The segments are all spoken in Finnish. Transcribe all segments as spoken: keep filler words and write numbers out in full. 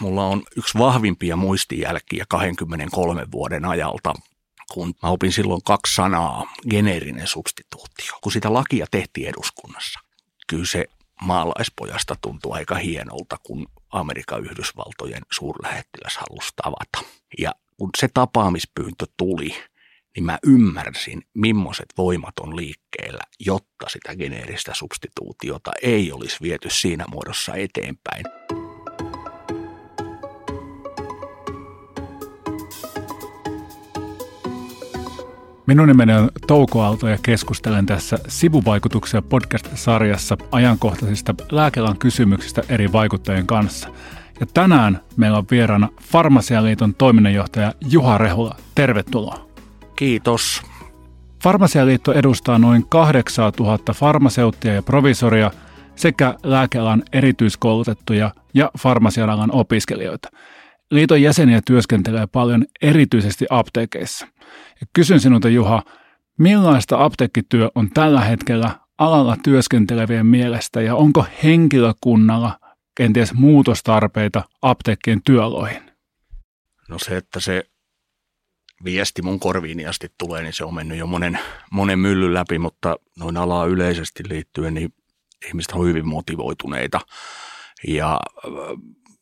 mulla on yksi vahvimpia muistijälkiä kaksikymmentäkolme vuoden ajalta, kun mä opin silloin kaksi sanaa, geneerinen substituutio, kun sitä lakia tehtiin eduskunnassa. Kyllä se maalaispojasta tuntui aika hienolta, kun Amerikan Yhdysvaltojen suurlähettiläs halusi tavata. Ja kun se tapaamispyyntö tuli, niin mä ymmärsin, millaiset voimat on liikkeellä, jotta sitä geneeristä substituutiota ei olisi viety siinä muodossa eteenpäin. Minun nimeni on Touko Aalto ja keskustelen tässä Sivuvaikutuksia podcast-sarjassa ajankohtaisista lääkealan kysymyksistä eri vaikuttajien kanssa. Ja tänään meillä on vieraana Farmasialiiton toiminnanjohtaja Juha Rehula. Tervetuloa. Kiitos. Farmasialiitto edustaa noin kahdeksantuhatta farmaseuttia ja provisoria sekä lääkealan erityiskoulutettuja ja farmasialan opiskelijoita. Liiton jäseniä työskentelee paljon erityisesti apteekeissa. Ja kysyn sinulta, Juha, millaista apteekkityö on tällä hetkellä alalla työskentelevien mielestä ja onko henkilökunnalla kenties muutostarpeita apteekkien työoloihin? No se, että se viesti mun korviini asti tulee, niin se on mennyt jo monen, monen myllyn läpi, mutta noin alaa yleisesti liittyen, niin ihmiset on hyvin motivoituneita ja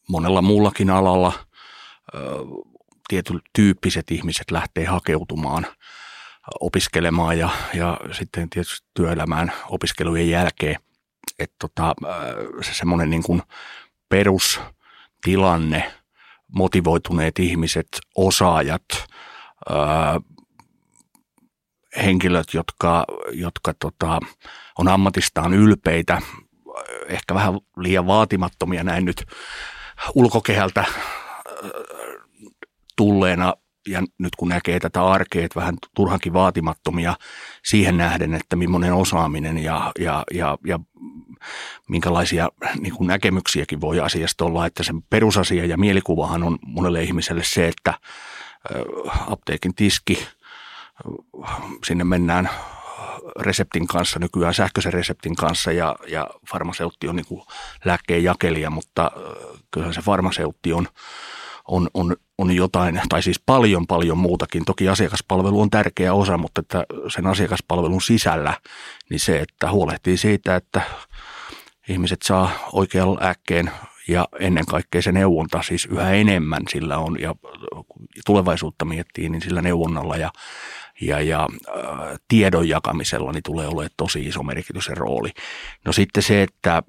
monella muullakin alalla tietyt tyyppiset ihmiset lähtee hakeutumaan opiskelemaan ja, ja sitten tietysti työelämään opiskelujen jälkeen. Että tota, se semmoinen niin kuin perustilanne, motivoituneet ihmiset, osaajat, ää, henkilöt, jotka, jotka tota, on ammatistaan ylpeitä, ehkä vähän liian vaatimattomia näin nyt ulkokehältä tulleena ja nyt kun näkee tätä arkea, että vähän turhankin vaatimattomia siihen nähden, että millainen osaaminen ja, ja, ja, ja minkälaisia niin kuin näkemyksiäkin voi asiasta olla, että sen perusasia ja mielikuvahan on monelle ihmiselle se, että apteekin tiski, sinne mennään reseptin kanssa, nykyään sähköisen reseptin kanssa ja, ja farmaseutti on niin kuin lääkkeen jakelija, mutta kyllähän se farmaseutti on On, on, on jotain, tai siis paljon paljon muutakin. Toki asiakaspalvelu on tärkeä osa, mutta että sen asiakaspalvelun sisällä niin se, että huolehtii siitä, että ihmiset saa oikean lääkkeen ja ennen kaikkea se neuvonta siis yhä enemmän sillä on ja tulevaisuutta miettii, niin sillä neuvonnalla ja, ja, ja ä, tiedon jakamisella niin tulee olemaan tosi iso merkitys ja rooli. No sitten se, että ä,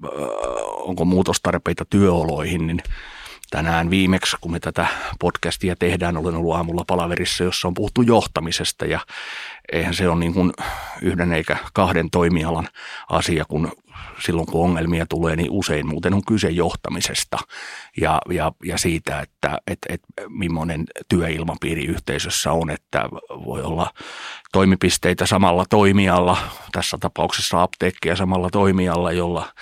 onko muutostarpeita työoloihin, niin tänään viimeksi, kun me tätä podcastia tehdään, olen ollut aamulla palaverissa, jossa on puhuttu johtamisesta ja eihän se ole niin kuin yhden eikä kahden toimialan asia, kun silloin kun ongelmia tulee, niin usein muuten on kyse johtamisesta ja, ja, ja siitä, että et, et, millainen työilmapiiri yhteisössä on, että voi olla toimipisteitä samalla toimijalla, tässä tapauksessa apteekkia samalla toimijalla, jolla,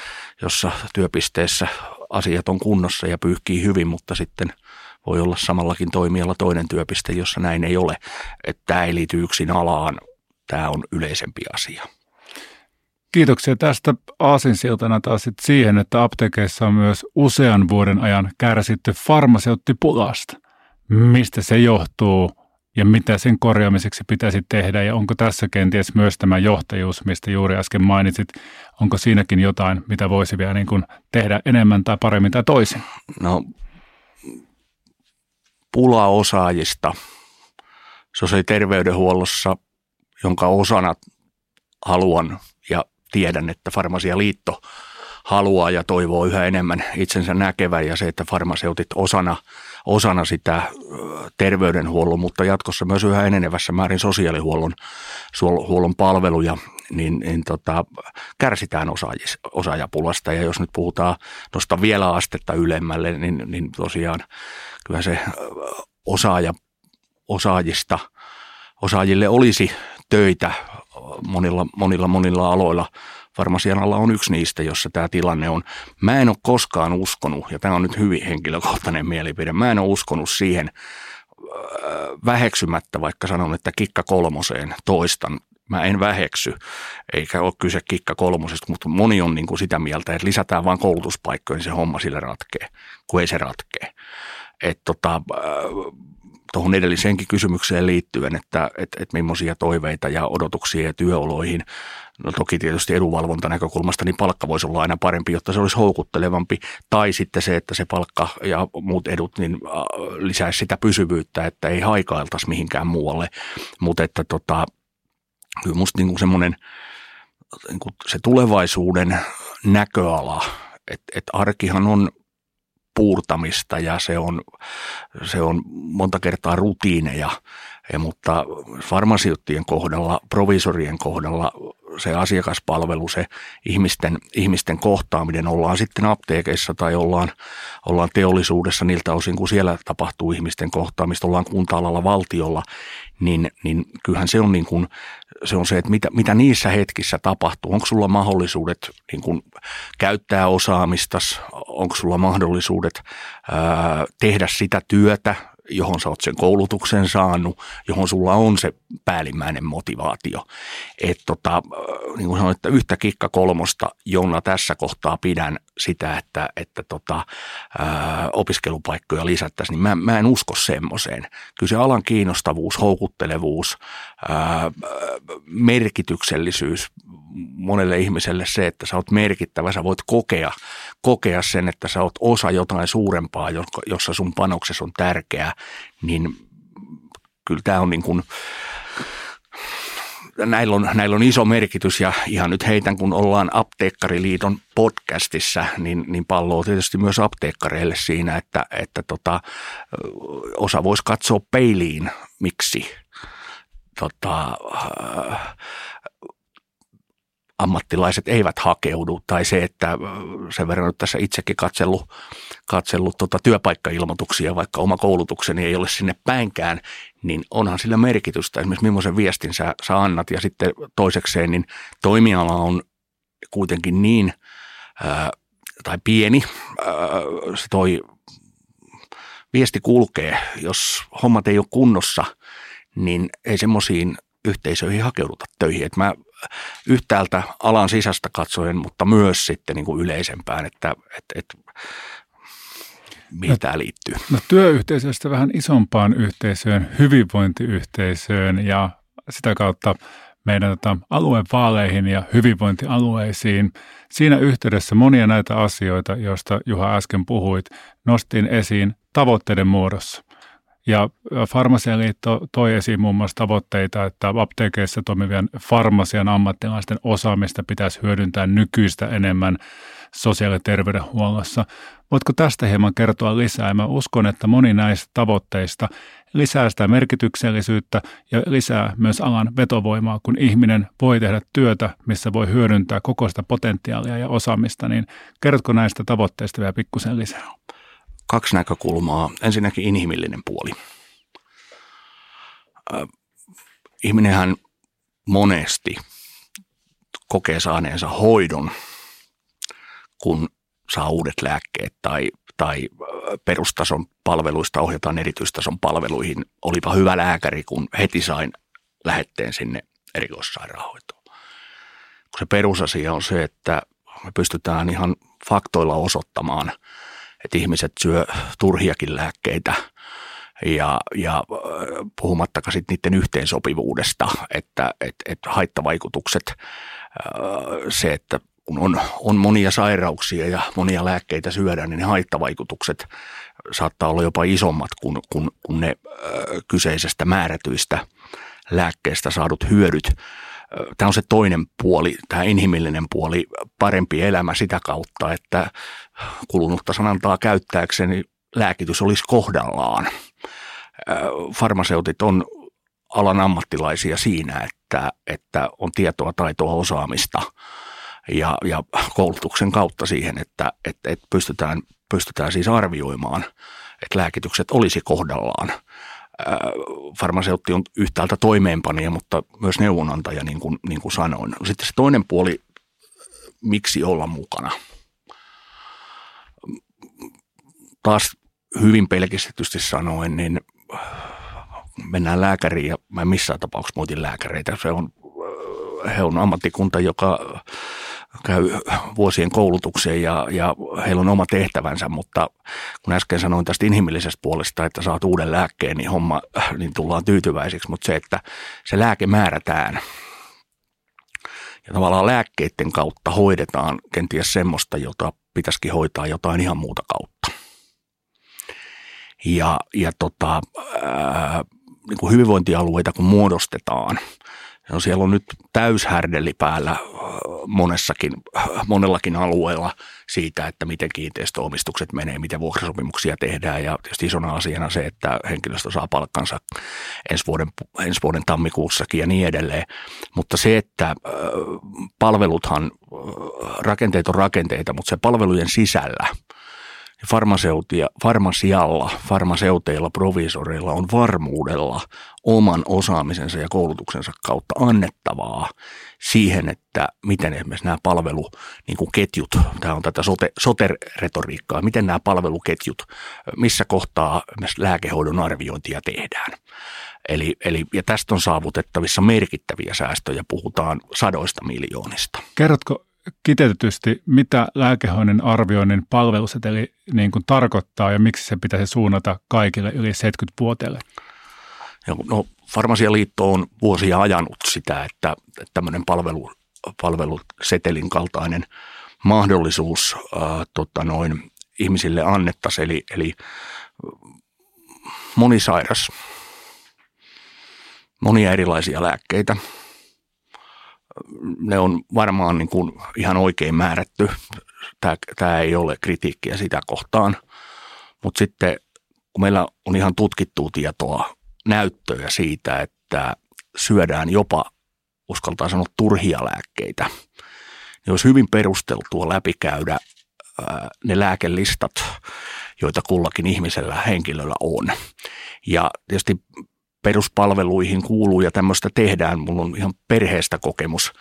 jossa työpisteessä asiat on kunnossa ja pyyhkii hyvin, mutta sitten voi olla samallakin toimijalla toinen työpiste, jossa näin ei ole. Että tämä ei liity yksin alaan, tämä on yleisempi asia. Kiitoksia tästä aasinsiltana taas sit siihen, että apteekeissa on myös usean vuoden ajan kärsitty farmaseuttipulasta. Mistä se johtuu ja mitä sen korjaamiseksi pitäisi tehdä ja onko tässä kenties myös tämä johtajuus, mistä juuri äsken mainitsit, onko siinäkin jotain, mitä voisi vielä niin kuin tehdä enemmän tai paremmin tai toisin? No pula osaajista sosiaaliterveydenhuollossa, jonka osana haluan ja tiedän, että Farmasialiitto haluaa ja toivoo yhä enemmän itsensä näkevän ja se, että farmaseutit osana, osana sitä terveydenhuollon, mutta jatkossa myös yhä enenevässä määrin sosiaalihuollon huollon palveluja, niin, niin tota, kärsitään osaajis, osaajapulasta. Ja jos nyt puhutaan tuosta vielä astetta ylemmälle, niin, niin tosiaan kyllä se osaaja, osaajista, osaajille olisi töitä monilla, monilla, monilla aloilla. Farmasian alla on yksi niistä, jossa tämä tilanne on. Mä en ole koskaan uskonut, ja tämä on nyt hyvin henkilökohtainen mielipide, mä en ole uskonut siihen väheksymättä, vaikka sanon, että kikka kolmoseen toistan mä en väheksy, eikä ole kyse kikka kolmosesta, mutta moni on niin kuin sitä mieltä, että lisätään vaan koulutuspaikkoja, niin se homma sille ratkee, kun ei se ratkee. Että tota, tuohon edelliseenkin kysymykseen liittyen, että et, et millaisia toiveita ja odotuksia ja työoloihin, no toki tietysti edunvalvontanäkökulmasta, niin palkka voisi olla aina parempi, jotta se olisi houkuttelevampi, tai sitten se, että se palkka ja muut edut niin lisäisi sitä pysyvyyttä, että ei haikailtaisi mihinkään muualle, mutta että tota, kyllä musta niin kuin semmoinen niin kuin se tulevaisuuden näköala, että et arkihan on puurtamista ja se on, se on monta kertaa rutiineja, ja, mutta farmaseuttien kohdalla, provisorien kohdalla se asiakaspalvelu, se ihmisten, ihmisten kohtaaminen, ollaan sitten apteekeissa tai ollaan, ollaan teollisuudessa niiltä osin, kun siellä tapahtuu ihmisten kohtaamista, ollaan kunta-alalla, valtiolla, niin, niin kyllähän se on, niin kuin, se on se, että mitä, mitä niissä hetkissä tapahtuu. Onko sulla mahdollisuudet niin kuin käyttää osaamistas, onko sulla mahdollisuudet ää, tehdä sitä työtä, johon sä oot sen koulutuksen saanut, johon sulla on se päällimmäinen motivaatio. Et tota, niin kuin sanoin, että yhtä kikka kolmosta, jonna tässä kohtaa pidän sitä, että, että tota, ää, opiskelupaikkoja lisättäisiin, niin mä, mä en usko semmoiseen. Kyllä se alan kiinnostavuus, houkuttelevuus, ää, merkityksellisyys, monelle ihmiselle se, että sä oot merkittävä, sä voit kokea, kokea sen, että sä oot osa jotain suurempaa, jossa sun panoksesi on tärkeää, niin kyllä tämä on niin kuin, näillä on, näillä on iso merkitys, ja ihan nyt heitän, kun ollaan Apteekkariliiton podcastissa, niin, niin palloa tietysti myös apteekkareille siinä, että, että tota, osa voisi katsoa peiliin, miksi tota, ammattilaiset eivät hakeudu, tai se, että sen verran nyt tässä itsekin katsellut, katsellut tuota työpaikkailmoituksia, vaikka oma koulutukseni ei ole sinne päinkään, niin onhan sillä merkitystä, esimerkiksi millaisen viestin sä, sä annat, ja sitten toisekseen, niin toimiala on kuitenkin niin, ää, tai pieni, ää, se toi viesti kulkee, jos hommat ei ole kunnossa, niin ei semmoisiin yhteisöihin hakeuduta töihin, että mä yhtäältä alan sisästä katsoen, mutta myös sitten niin kuin yleisempään, että, että, että mihin tämä liittyy. No, työyhteisöstä vähän isompaan yhteisöön, hyvinvointiyhteisöön ja sitä kautta meidän tota, aluevaaleihin ja hyvinvointialueisiin. Siinä yhteydessä monia näitä asioita, joista Juha äsken puhuit, nostin esiin tavoitteiden muodossa. Ja Farmasialiitto toi esiin muun muassa tavoitteita, että apteekeissa toimivien farmasian ammattilaisten osaamista pitäisi hyödyntää nykyistä enemmän sosiaali- ja terveydenhuollossa. Voitko tästä hieman kertoa lisää? Mä uskon, että moni näistä tavoitteista lisää sitä merkityksellisyyttä ja lisää myös alan vetovoimaa, kun ihminen voi tehdä työtä, missä voi hyödyntää koko sitä potentiaalia ja osaamista. Niin kerrotko näistä tavoitteista vielä pikkusen lisää? Kaksi näkökulmaa. Ensinnäkin inhimillinen puoli. Äh, ihminenhän monesti kokee saaneensa hoidon, kun saa uudet lääkkeet tai, tai perustason palveluista ohjataan erityistason palveluihin. Olipa hyvä lääkäri, kun heti sain lähetteen sinne erikoissairaanhoitoon. Kun se perusasia on se, että me pystytään ihan faktoilla osoittamaan, että ihmiset syö turhiakin lääkkeitä ja, ja puhumattakaan sitten niiden yhteensopivuudesta, että et, et haittavaikutukset, se, että kun on, on monia sairauksia ja monia lääkkeitä syödään, niin ne haittavaikutukset saattaa olla jopa isommat kuin, kuin, kuin ne kyseisestä määrätyistä lääkkeestä saadut hyödyt. Tämä on se toinen puoli, tämä inhimillinen puoli, parempi elämä sitä kautta, että kulunutta sanantaa käyttääkseni lääkitys olisi kohdallaan. Farmaseutit on alan ammattilaisia siinä, että, että on tietoa, taitoa, osaamista ja, ja koulutuksen kautta siihen, että, että, että pystytään, pystytään siis arvioimaan, että lääkitykset olisi kohdallaan. Farmaseutti on yhtäältä toimeenpanija, mutta myös neuvonantaja, niin kuin, niin kuin sanoin. Sitten se toinen puoli, miksi olla mukana. Taas hyvin pelkistetysti sanoen, niin mennään lääkäriin ja mä en missään tapauksessa muutin lääkäreitä. Se on he on ammattikunta, joka käy vuosien koulutukseen ja, ja heillä on oma tehtävänsä, mutta kun äsken sanoin tästä inhimillisestä puolesta, että saat uuden lääkkeen, niin homma niin tullaan tyytyväiseksi, mutta se, että se lääke määrätään ja tavallaan lääkkeiden kautta hoidetaan kenties semmoista, jota pitäisikin hoitaa jotain ihan muuta kautta. Ja, ja tota, ää, niin kuin hyvinvointialueita kun muodostetaan, no siellä on nyt täyshärdelli päällä monessakin, monellakin alueella siitä, että miten kiinteistöomistukset menee, miten vuokrasopimuksia tehdään. Ja tietysti isona asiana se, että henkilöstö saa palkkansa ensi vuoden, ensi vuoden tammikuussakin ja niin edelleen. Mutta se, että palveluthan, rakenteet on rakenteita, mutta se palvelujen sisällä, farmaseutia, farmasialla, farmaseuteilla, proviisoreilla on varmuudella oman osaamisensa ja koulutuksensa kautta annettavaa siihen, että miten esimerkiksi nämä palveluketjut, tämä on tätä sote, sote-retoriikkaa, miten nämä palveluketjut, missä kohtaa esimerkiksi lääkehoidon arviointia tehdään. Eli, eli, ja tästä on saavutettavissa merkittäviä säästöjä, puhutaan sadoista miljoonista. Kerrotko kiteytetysti, mitä lääkehoidon arvioinnin palveluseteli niin kuin tarkoittaa ja miksi se pitäisi suunnata kaikille yli seitsemänkymmentävuotiaille? No, Farmasialiitto on vuosia ajanut sitä, että tämmöinen palvelu, palvelusetelin kaltainen mahdollisuus äh, tota noin, ihmisille annettaisiin. Eli, eli monisairas, monia erilaisia lääkkeitä. Ne on varmaan niin kuin ihan oikein määrätty. Tämä, tämä ei ole kritiikkiä sitä kohtaan, mutta sitten kun meillä on ihan tutkittua tietoa, näyttöjä siitä, että syödään jopa, uskaltaa sanoa, turhia lääkkeitä, niin olisi hyvin perusteltua läpikäydä ne lääkelistat, joita kullakin ihmisellä, henkilöllä on. Ja tietysti peruspalveluihin kuuluu ja tämmöistä tehdään. Mulla on ihan perheestä kokemus.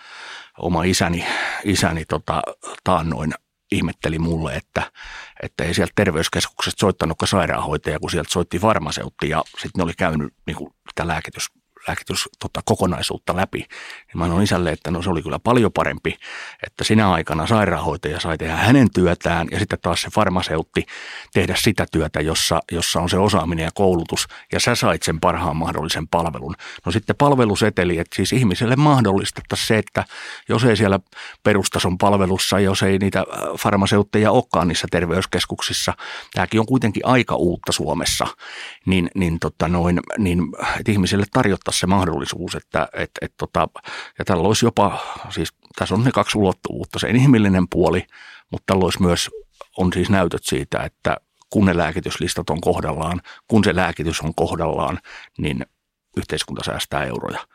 Oma isäni, isäni tota, taannoin ihmetteli mulle, että, että ei sieltä terveyskeskuksesta soittanutkaan sairaanhoitaja, kun sieltä soitti farmaseutti ja sitten ne oli käynyt niin kuin, sitä lääkitys, lääkitys, tota, kokonaisuutta läpi. Niin mä sanoin isälle, että no, se oli kyllä paljon parempi, että sinä aikana sairaanhoitaja sai tehdä hänen työtään ja sitten taas se farmaseutti tehdä sitä työtä, jossa, jossa on se osaaminen ja koulutus ja sä sait sen parhaan mahdollisen palvelun. No sitten palveluseteli, että siis ihmiselle mahdollistettaisiin se, että jos ei siellä perustason palvelussa, jos ei niitä farmaseutteja olekaan niissä terveyskeskuksissa, tämäkin on kuitenkin aika uutta Suomessa, niin, niin, tota noin, niin että ihmiselle tarjottaisiin se mahdollisuus, että et, et, tota, ja tällä olisi jopa, siis tässä on ne kaksi ulottuvuutta, se inhimillinen puoli, mutta tällä olisi myös, on siis näytöt siitä, että kun ne lääkityslistat on kohdallaan, kun se lääkitys on kohdallaan, niin yhteiskunta säästää euroja.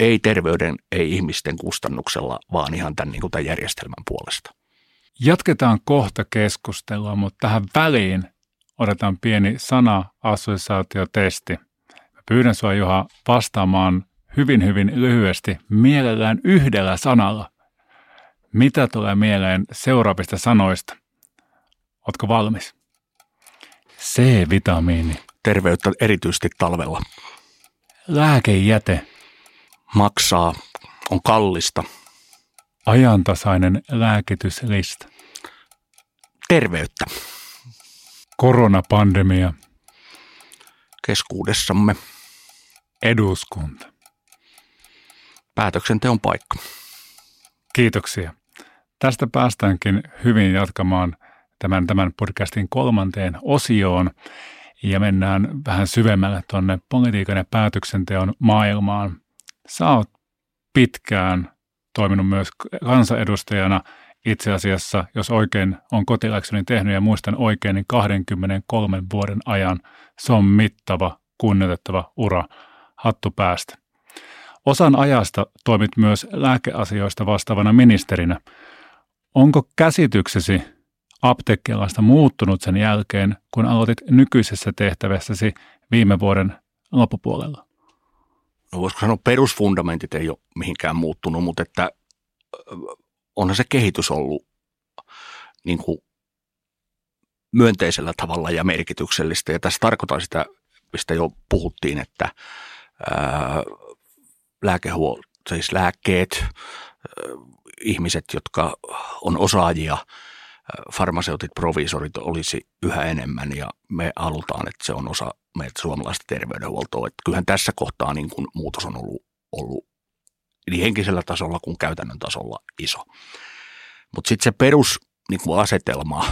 Ei terveyden, ei ihmisten kustannuksella, vaan ihan tämän, niin kuin tämän järjestelmän puolesta. Jatketaan kohta keskustelua, mutta tähän väliin otetaan pieni sana-assosiaatiotesti. Pyydän sinua, Juha, vastaamaan hyvin, hyvin lyhyesti, mielellään yhdellä sanalla. Mitä tulee mieleen seuraavista sanoista? Ootko valmis? C-vitamiini. Terveyttä erityisesti talvella. Lääkejäte. Maksaa, on kallista. Ajantasainen lääkityslista. Terveyttä. Koronapandemia. Keskuudessamme. Eduskunta. Päätöksenteon paikka. Kiitoksia. Tästä päästäänkin hyvin jatkamaan tämän, tämän podcastin kolmanteen osioon ja mennään vähän syvemmälle tuonne politiikan ja päätöksenteon maailmaan. Sä oot pitkään toiminut myös kansanedustajana, itse asiassa, jos oikein on kotiläksyni tehnyt ja muistan oikein, niin kaksikymmentäkolme vuoden ajan se on mittava, kunnioitettava ura. Hattu päästä. Osan ajasta toimit myös lääkeasioista vastaavana ministerinä. Onko käsityksesi apteekkialasta muuttunut sen jälkeen, kun aloitit nykyisessä tehtävässäsi viime vuoden loppupuolella? No, voisiko sanoa, perusfundamentit ei ole mihinkään muuttunut, mutta että onhan se kehitys ollut niin kuin myönteisellä tavalla ja merkityksellistä. Ja tässä tarkoitan sitä, mistä jo puhuttiin, että ää, lääkehuol- siis lääkkeet, ihmiset, jotka on osaajia, farmaseutit, proviisorit olisi yhä enemmän ja me halutaan, että se on osa meitä suomalaista terveydenhuoltoa. Että kyllähän tässä kohtaa niin kuin muutos on ollut, ollut niin henkisellä tasolla kuin käytännön tasolla iso. Mutta sitten se perus niin kuin asetelma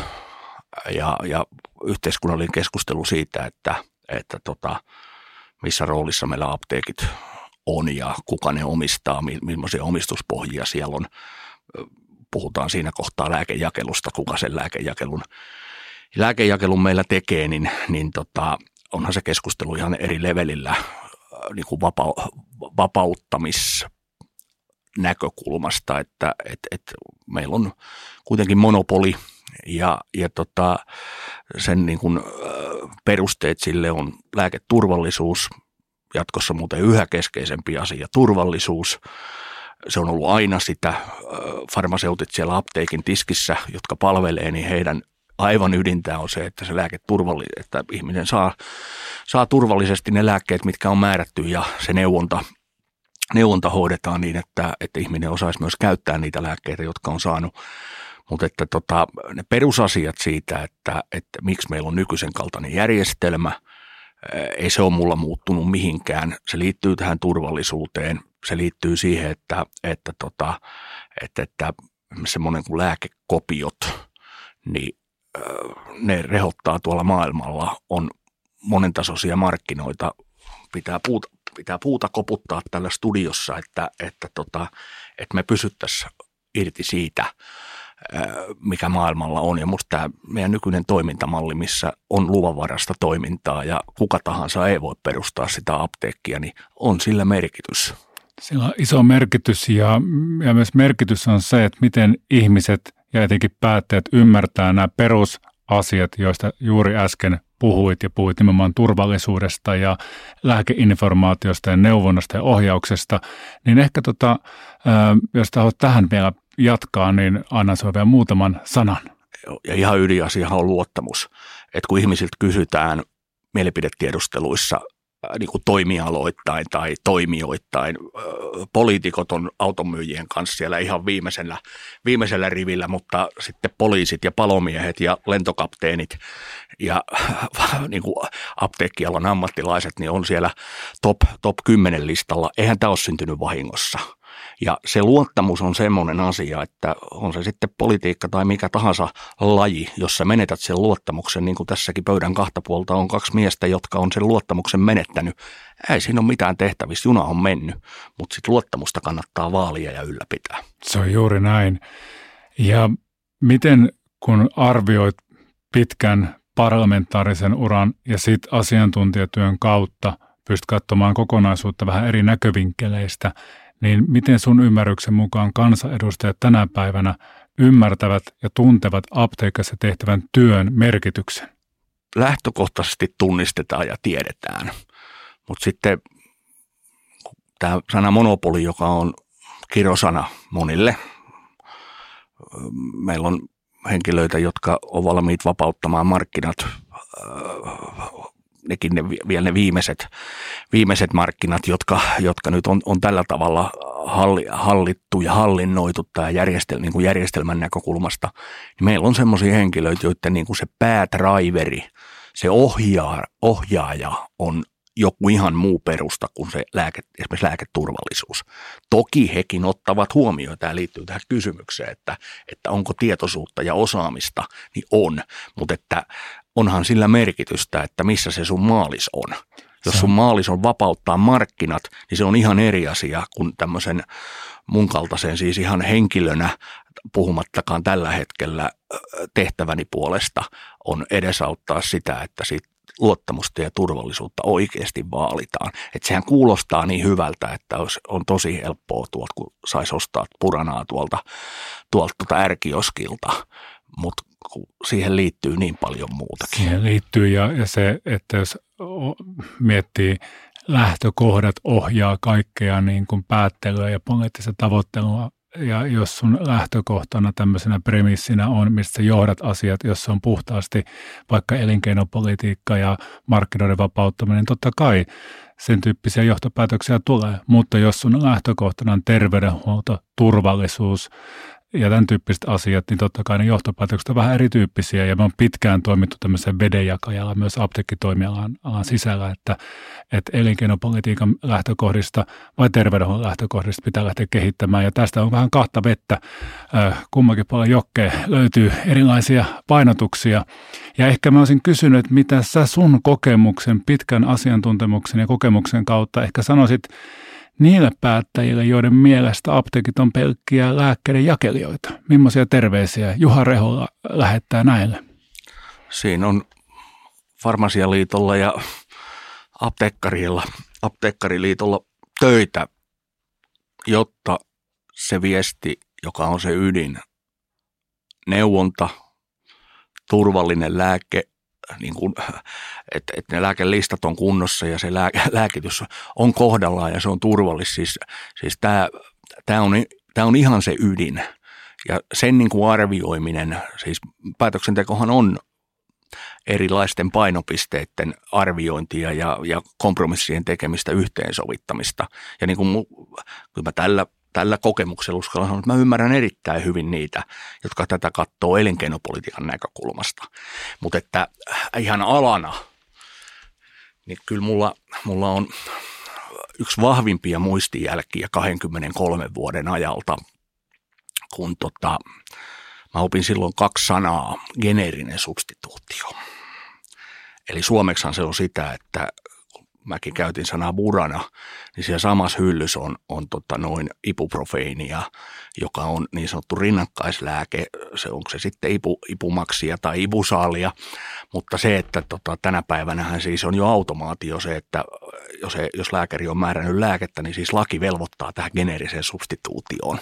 ja, ja yhteiskunnallinen keskustelu siitä, että, että tota, missä roolissa meillä apteekit on ja kuka ne omistaa, millaisia omistuspohjia siellä on. Puhutaan siinä kohtaa lääkejakelusta, kuka sen lääkejakelun, lääkejakelun meillä tekee, niin, niin tota, onhan se keskustelu ihan eri levelillä niin kuin vapa- vapauttamisnäkökulmasta, että et, et meillä on kuitenkin monopoli ja, ja tota, sen niin kuin, perusteet sille on lääketurvallisuus, jatkossa muuten yhä keskeisempi asia, turvallisuus. Se on ollut aina sitä, farmaseutit siellä apteekin tiskissä, jotka palvelee, niin heidän aivan ydintään on se, että se lääketurvalli, että ihminen saa, saa turvallisesti ne lääkkeet, mitkä on määrätty ja se neuvonta, neuvonta hoidetaan niin, että, että ihminen osaisi myös käyttää niitä lääkkeitä, jotka on saanut. Mutta että tota, ne perusasiat siitä, että, että miksi meillä on nykyisen kaltainen järjestelmä, ei se ole mulla muuttunut mihinkään. Se liittyy tähän turvallisuuteen. Se liittyy siihen, että, että, tota, että, että semmoinen kuin lääkekopiot, niin ne rehottaa tuolla maailmalla. On monentasoisia markkinoita. Pitää puuta, pitää puuta koputtaa tällä studiossa, että, että, tota, että me pysyttäisiin irti siitä, mikä maailmalla on. Ja musta tämä meidän nykyinen toimintamalli, missä on luvanvaraista toimintaa ja kuka tahansa ei voi perustaa sitä apteekkia, niin on sillä merkitys. Sillä on iso merkitys ja, ja myös merkitys on se, että miten ihmiset ja etenkin päättäjät ymmärtää nämä perusasiat, joista juuri äsken puhuit ja puhuit nimenomaan turvallisuudesta ja lääkeinformaatiosta ja neuvonnasta ja ohjauksesta, niin ehkä tota, jos haluat tähän vielä jatkaa, niin annan sinulle vielä muutaman sanan. Ja ihan ydinasiahan on luottamus, että kun ihmisiltä kysytään mielipidetiedusteluissa, niin kuin toimialoittain tai toimijoittain. Poliitikot on automyyjien kanssa siellä ihan viimeisellä, viimeisellä rivillä, mutta sitten poliisit ja palomiehet ja lentokapteenit ja niin kuin apteekkialan ammattilaiset niin on siellä top, top kymmenen listalla. Eihän tämä ole syntynyt vahingossa. Ja se luottamus on semmoinen asia, että on se sitten politiikka tai mikä tahansa laji, jossa menetät sen luottamuksen, niin kuin tässäkin pöydän kahta puolta on kaksi miestä, jotka on sen luottamuksen menettänyt. Ei siinä ole mitään tehtävissä, juna on mennyt, mutta sitten luottamusta kannattaa vaalia ja ylläpitää. Se on juuri näin. Ja miten kun arvioit pitkän parlamentaarisen uran ja sitten asiantuntijatyön kautta pystyt katsomaan kokonaisuutta vähän eri näkövinkkeleistä, niin miten sun ymmärryksen mukaan kansanedustajat tänä päivänä ymmärtävät ja tuntevat apteekassa tehtävän työn merkityksen? Lähtökohtaisesti tunnistetaan ja tiedetään, mutta sitten tämä sana monopoli, joka on kirosana monille. Meillä on henkilöitä, jotka on valmiit vapauttamaan markkinat, nekin ne, vielä ne viimeiset, viimeiset markkinat, jotka, jotka nyt on, on tällä tavalla halli, hallittu ja hallinnoitu tämä järjestel, niin kuin järjestelmän näkökulmasta, niin meillä on semmoisia henkilöitä, joiden niin kuin se päädraiveri, se ohjaa, ohjaaja on joku ihan muu perusta kuin se lääke, esimerkiksi lääketurvallisuus. Toki hekin ottavat huomioon, tämä liittyy tähän kysymykseen, että, että onko tietoisuutta ja osaamista, niin on, mutta että onhan sillä merkitystä, että missä se sun maalis on. Jos sun maalis on vapauttaa markkinat, niin se on ihan eri asia kuin tämmöisen mun kaltaisen siis ihan henkilönä, puhumattakaan tällä hetkellä tehtäväni puolesta, on edesauttaa sitä, että siitä luottamusta ja turvallisuutta oikeasti vaalitaan. Että sehän kuulostaa niin hyvältä, että on tosi helppoa tuolta, kun saisi ostaa puranaa tuolta, tuolta tuota ärkioskilta, mutta siihen liittyy niin paljon muutakin. Siihen liittyy ja, ja se, että jos miettii lähtökohdat ohjaa kaikkea niin kuin päättelyä ja poliittista tavoittelua ja jos sun lähtökohtana tämmöisenä premissinä on, mistä johdat asiat, jossa on puhtaasti vaikka elinkeinopolitiikka ja markkinoiden vapauttaminen, totta kai sen tyyppisiä johtopäätöksiä tulee, mutta jos sun lähtökohtana on terveydenhuolto, turvallisuus ja tämän tyyppiset asiat, niin totta kai ne johtopäätökset on vähän erityyppisiä, ja me on pitkään toimittu tämmöisen vedenjakajalla myös apteekkitoimialan alan sisällä, että, että elinkeinopolitiikan lähtökohdista vai terveydenhuollon lähtökohdista pitää lähteä kehittämään, ja tästä on vähän kahta vettä. Kummankin puolella jokea löytyy erilaisia painotuksia, ja ehkä mä olisin kysynyt, että mitä sä sun kokemuksen, pitkän asiantuntemuksen ja kokemuksen kautta ehkä sanoisit niille päättäjille, joiden mielestä apteekit on pelkkiä lääkkeiden jakelijoita. Millaisia terveisiä Juha Rehula lähettää näille? Siinä on Farmasialiitolla ja apteekkarilla, apteekkariliitolla töitä, jotta se viesti, joka on se ydin, neuvonta, turvallinen lääke, niin kuin, että, että ne lääkelistat on kunnossa ja se lää, lääkitys on kohdallaan ja se on turvallista. Siis, siis tämä, tämä, on, tämä on ihan se ydin ja sen niin kuin arvioiminen, siis päätöksentekohan on erilaisten painopisteiden arviointia ja, ja kompromissien tekemistä, yhteensovittamista. Ja niin kuin mun, kun mä tällä Tällä kokemuksella uskallan sanoa, että mä ymmärrän erittäin hyvin niitä, jotka tätä katsoo elinkeinopolitiikan näkökulmasta. Mutta että ihan alana, niin kyllä mulla, mulla on yksi vahvimpia muistijälkiä kaksikymmentäkolme vuoden ajalta, kun tota, mä opin silloin kaksi sanaa, geneerinen substituutio. Eli suomeksihan se on sitä, että mäkin käytin sanaa burana, niin siellä samassa hyllys on, on tota noin ibuprofeenia, joka on niin sanottu rinnakkaislääke. Se, onko se sitten ibu, ibumaksia tai ibusaalia, mutta se, että tota, tänä päivänähän siis on jo automaatio se, että jos, jos lääkäri on määrännyt lääkettä, niin siis laki velvoittaa tähän geneeriseen substituutioon.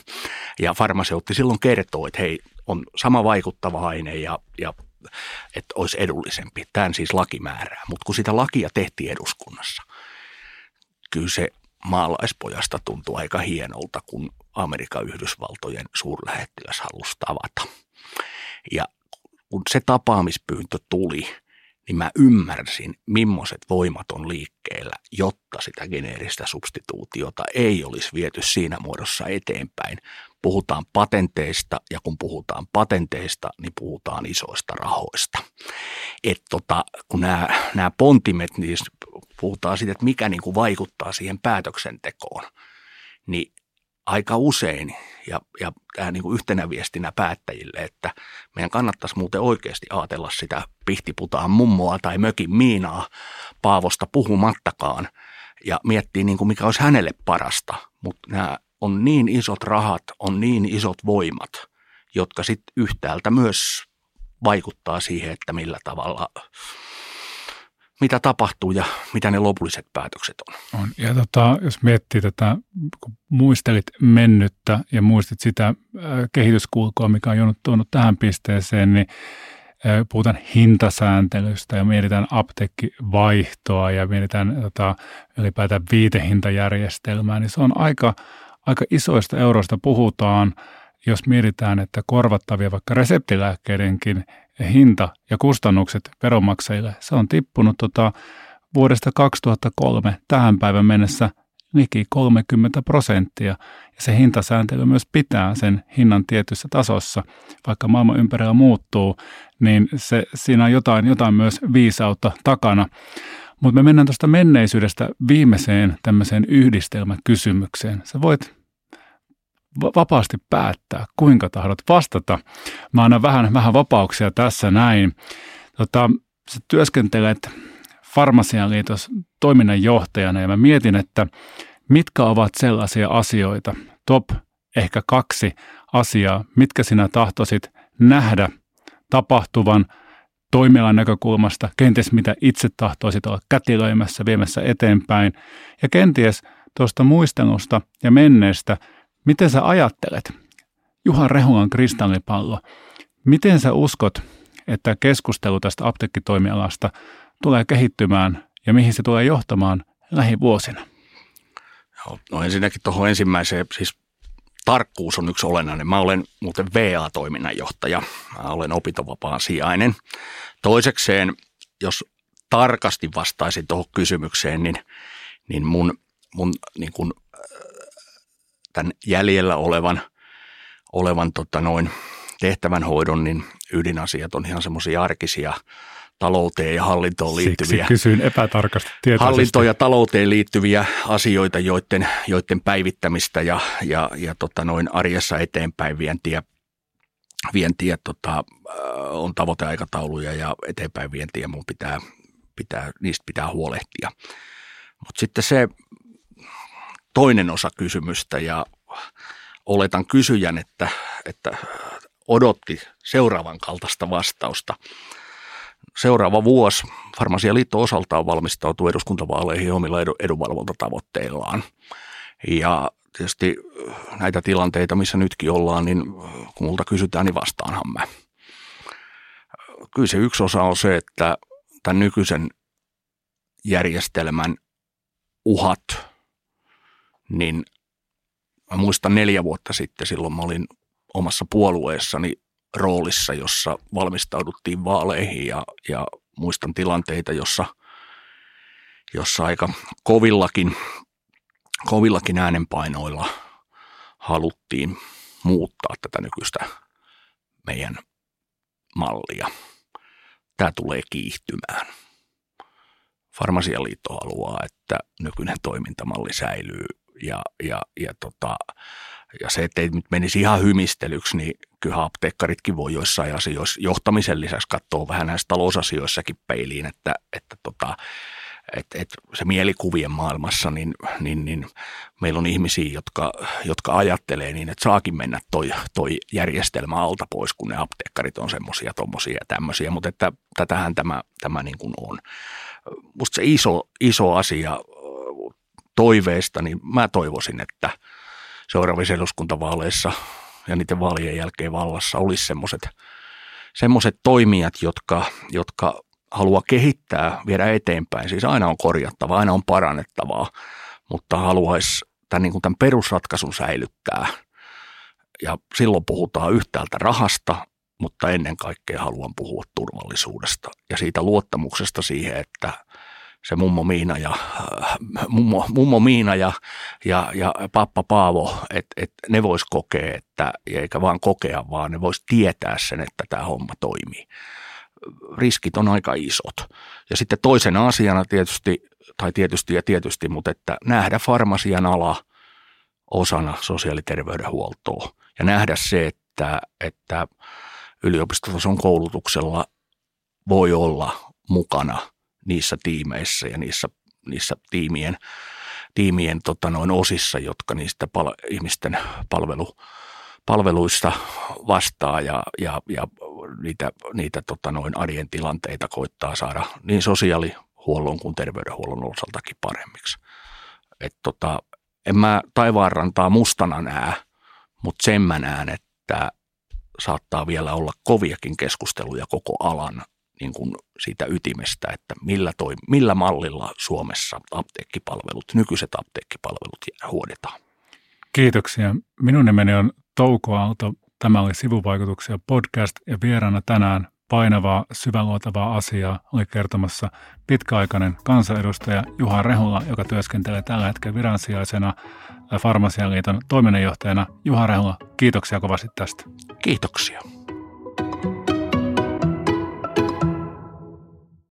Ja farmaseutti silloin kertoo, että hei, on sama vaikuttava aine ja, ja että olisi edullisempi. Tämän siis laki määrää. Mutta kun sitä lakia tehtiin eduskunnassa, kyllä se maalaispojasta tuntuu aika hienolta, kun Amerikan Yhdysvaltojen suurlähettiläs halusi tavata. Ja kun se tapaamispyyntö tuli, niin mä ymmärsin, millaiset voimat on liikkeellä, jotta sitä geneeristä substituutiota ei olisi viety siinä muodossa eteenpäin. Puhutaan patenteista, ja kun puhutaan patenteista, niin puhutaan isoista rahoista. Et tota, kun nämä, nämä pontimet, niin puhutaan siitä, että mikä niin kuin vaikuttaa siihen päätöksentekoon, niin aika usein, ja, ja tämä niin kuin yhtenä viestinä päättäjille, että meidän kannattaisi muuten oikeasti ajatella sitä Pihtiputaan mummoa tai Mökin Miinaa Paavosta puhumattakaan, ja miettiä niin kuin mikä olisi hänelle parasta, mutta nämä on niin isot rahat, on niin isot voimat, jotka sitten yhtäältä myös vaikuttaa siihen, että millä tavalla, mitä tapahtuu ja mitä ne lopulliset päätökset on. on. Ja tota, jos miettii tätä, kun muistelit mennyttä ja muistit sitä kehityskulkua, mikä on tuonut tähän pisteeseen, niin puhutaan hintasääntelystä ja mietitään apteekkivaihtoa ja mietitään tota, ylipäätään viitehintajärjestelmää, niin se on aika, aika isoista euroista puhutaan, jos mietitään, että korvattavia vaikka reseptilääkkeidenkin hinta ja kustannukset veronmaksajille, se on tippunut tota, vuodesta kaksituhattakolme tähän päivän mennessä liki kolmekymmentä prosenttia, ja se hintasääntely myös pitää sen hinnan tietyssä tasossa. Vaikka maailman ympärillä muuttuu, niin se, siinä on jotain, jotain myös viisautta takana. Mutta me mennään tuosta menneisyydestä viimeiseen tämmöiseen yhdistelmäkysymykseen. Sä voit vapaasti päättää, kuinka tahdot vastata. Mä annan vähän, vähän vapauksia tässä näin. Tota, sä työskentelet Farmasialiitos toiminnanjohtajana, ja mä mietin, että mitkä ovat sellaisia asioita, top ehkä kaksi asiaa, mitkä sinä tahtoisit nähdä tapahtuvan toimialan näkökulmasta, kenties mitä itse tahtoisit olla kätilöimässä, viemässä eteenpäin, ja kenties tuosta muistelusta ja menneestä, miten sä ajattelet, Juha Rehulan kristallipallo, miten sä uskot, että keskustelu tästä apteekkitoimialasta tulee kehittymään ja mihin se tulee johtamaan lähivuosina? No ensinnäkin tuohon ensimmäiseen, siis tarkkuus on yksi olennainen. Mä olen muuten V A-toiminnanjohtaja. Mä olen opintovapaan sijainen. Toisekseen, jos tarkasti vastaisin tuohon kysymykseen, niin, niin mun, mun niin kun, tämän jäljellä olevan, olevan tota noin tehtävänhoidon niin ydinasiat on ihan semmoisia arkisia talouteen ja hallintoon liittyviä. Siksi kysyin epätarkasti tietoisesti. Hallintoon ja talouteen liittyviä asioita, joiden, joiden päivittämistä ja, ja, ja tota noin arjessa eteenpäin vientiä, vientiä tota, on tavoiteaikatauluja ja eteenpäin vientiä mun pitää, pitää, niistä pitää huolehtia. Mutta sitten se toinen osa kysymystä, ja oletan kysyjän, että, että odotti seuraavan kaltaista vastausta. Seuraava vuosi Farmasialiitto osaltaan valmistautuu eduskuntavaaleihin omilla edunvalvontatavoitteillaan. Ja tietysti näitä tilanteita, missä nytkin ollaan, niin kun multa kysytään, niin vastaanhan mä. Kyllä se yksi osa on se, että tämän nykyisen järjestelmän uhat, niin mä muistan neljä vuotta sitten, silloin mä olin omassa puolueessani roolissa, jossa valmistauduttiin vaaleihin ja, ja muistan tilanteita, jossa, jossa aika kovillakin, kovillakin äänenpainoilla haluttiin muuttaa tätä nykyistä meidän mallia. Tämä tulee kiihtymään. Farmasialiitto haluaa, että nykyinen toimintamalli säilyy ja, ja, ja tota... Ja se, ettei nyt menisi ihan hymistelyksi, niin kyllä apteekkaritkin voi joissain asioissa johtamisen lisäksi katsoa vähän näissä talousasioissakin peiliin, että, että tota, et, et se mielikuvien maailmassa, niin, niin, niin meillä on ihmisiä, jotka, jotka ajattelee niin, että saakin mennä toi, toi järjestelmä alta pois, kun ne apteekkarit on semmoisia, tommosia ja tämmöisiä, mutta että tätähän tämä, tämä niin kuin on. Musta se iso, iso asia toiveesta, niin mä toivoisin, että seuraavissa eduskuntavaaleissa ja niiden vaalien jälkeen vallassa olisi semmoiset semmoiset toimijat, jotka, jotka haluaa kehittää, viedä eteenpäin. Siis aina on korjattavaa, aina on parannettavaa, mutta haluaisi tämän, niin kuin tämän perusratkaisun säilyttää. Ja silloin puhutaan yhtäältä rahasta, mutta ennen kaikkea haluan puhua turvallisuudesta ja siitä luottamuksesta siihen, että se mummo Miina ja, mummo, mummo Miina ja, ja, ja pappa Paavo, että et ne vois kokea, että, eikä vaan kokea, vaan ne vois tietää sen, että tämä homma toimii. Riskit on aika isot. Ja sitten toisena asiana tietysti, tai tietysti ja tietysti, mutta että nähdä farmasian ala osana sosiaali- ja terveydenhuoltoa ja nähdä se, että, että yliopistotason koulutuksella voi olla mukana niissä tiimeissä ja niissä, niissä tiimien, tiimien tota noin osissa, jotka niistä pal- ihmisten palvelu, palveluista vastaa ja, ja, ja niitä, niitä tota noin arjen tilanteita koittaa saada niin sosiaalihuollon kuin terveydenhuollon osaltakin paremmiksi. Et tota, en mä taivaanrantaa mustana näe, mutta sen mä näen, että saattaa vielä olla koviakin keskusteluja koko alan niin kuin siitä ytimestä, että millä, toi, millä mallilla Suomessa apteekkipalvelut, nykyiset apteekkipalvelut huodetaan. Kiitoksia. Minun nimeni on Touko Aalto. Tämä oli Sivuvaikutuksia podcast ja vieraana tänään painavaa, syväluotavaa asiaa oli kertomassa pitkäaikainen kansanedustaja Juha Rehula, joka työskentelee tällä hetkellä viransijaisena Farmasialiiton toiminnanjohtajana. Juha Rehula, kiitoksia kovasti tästä. Kiitoksia.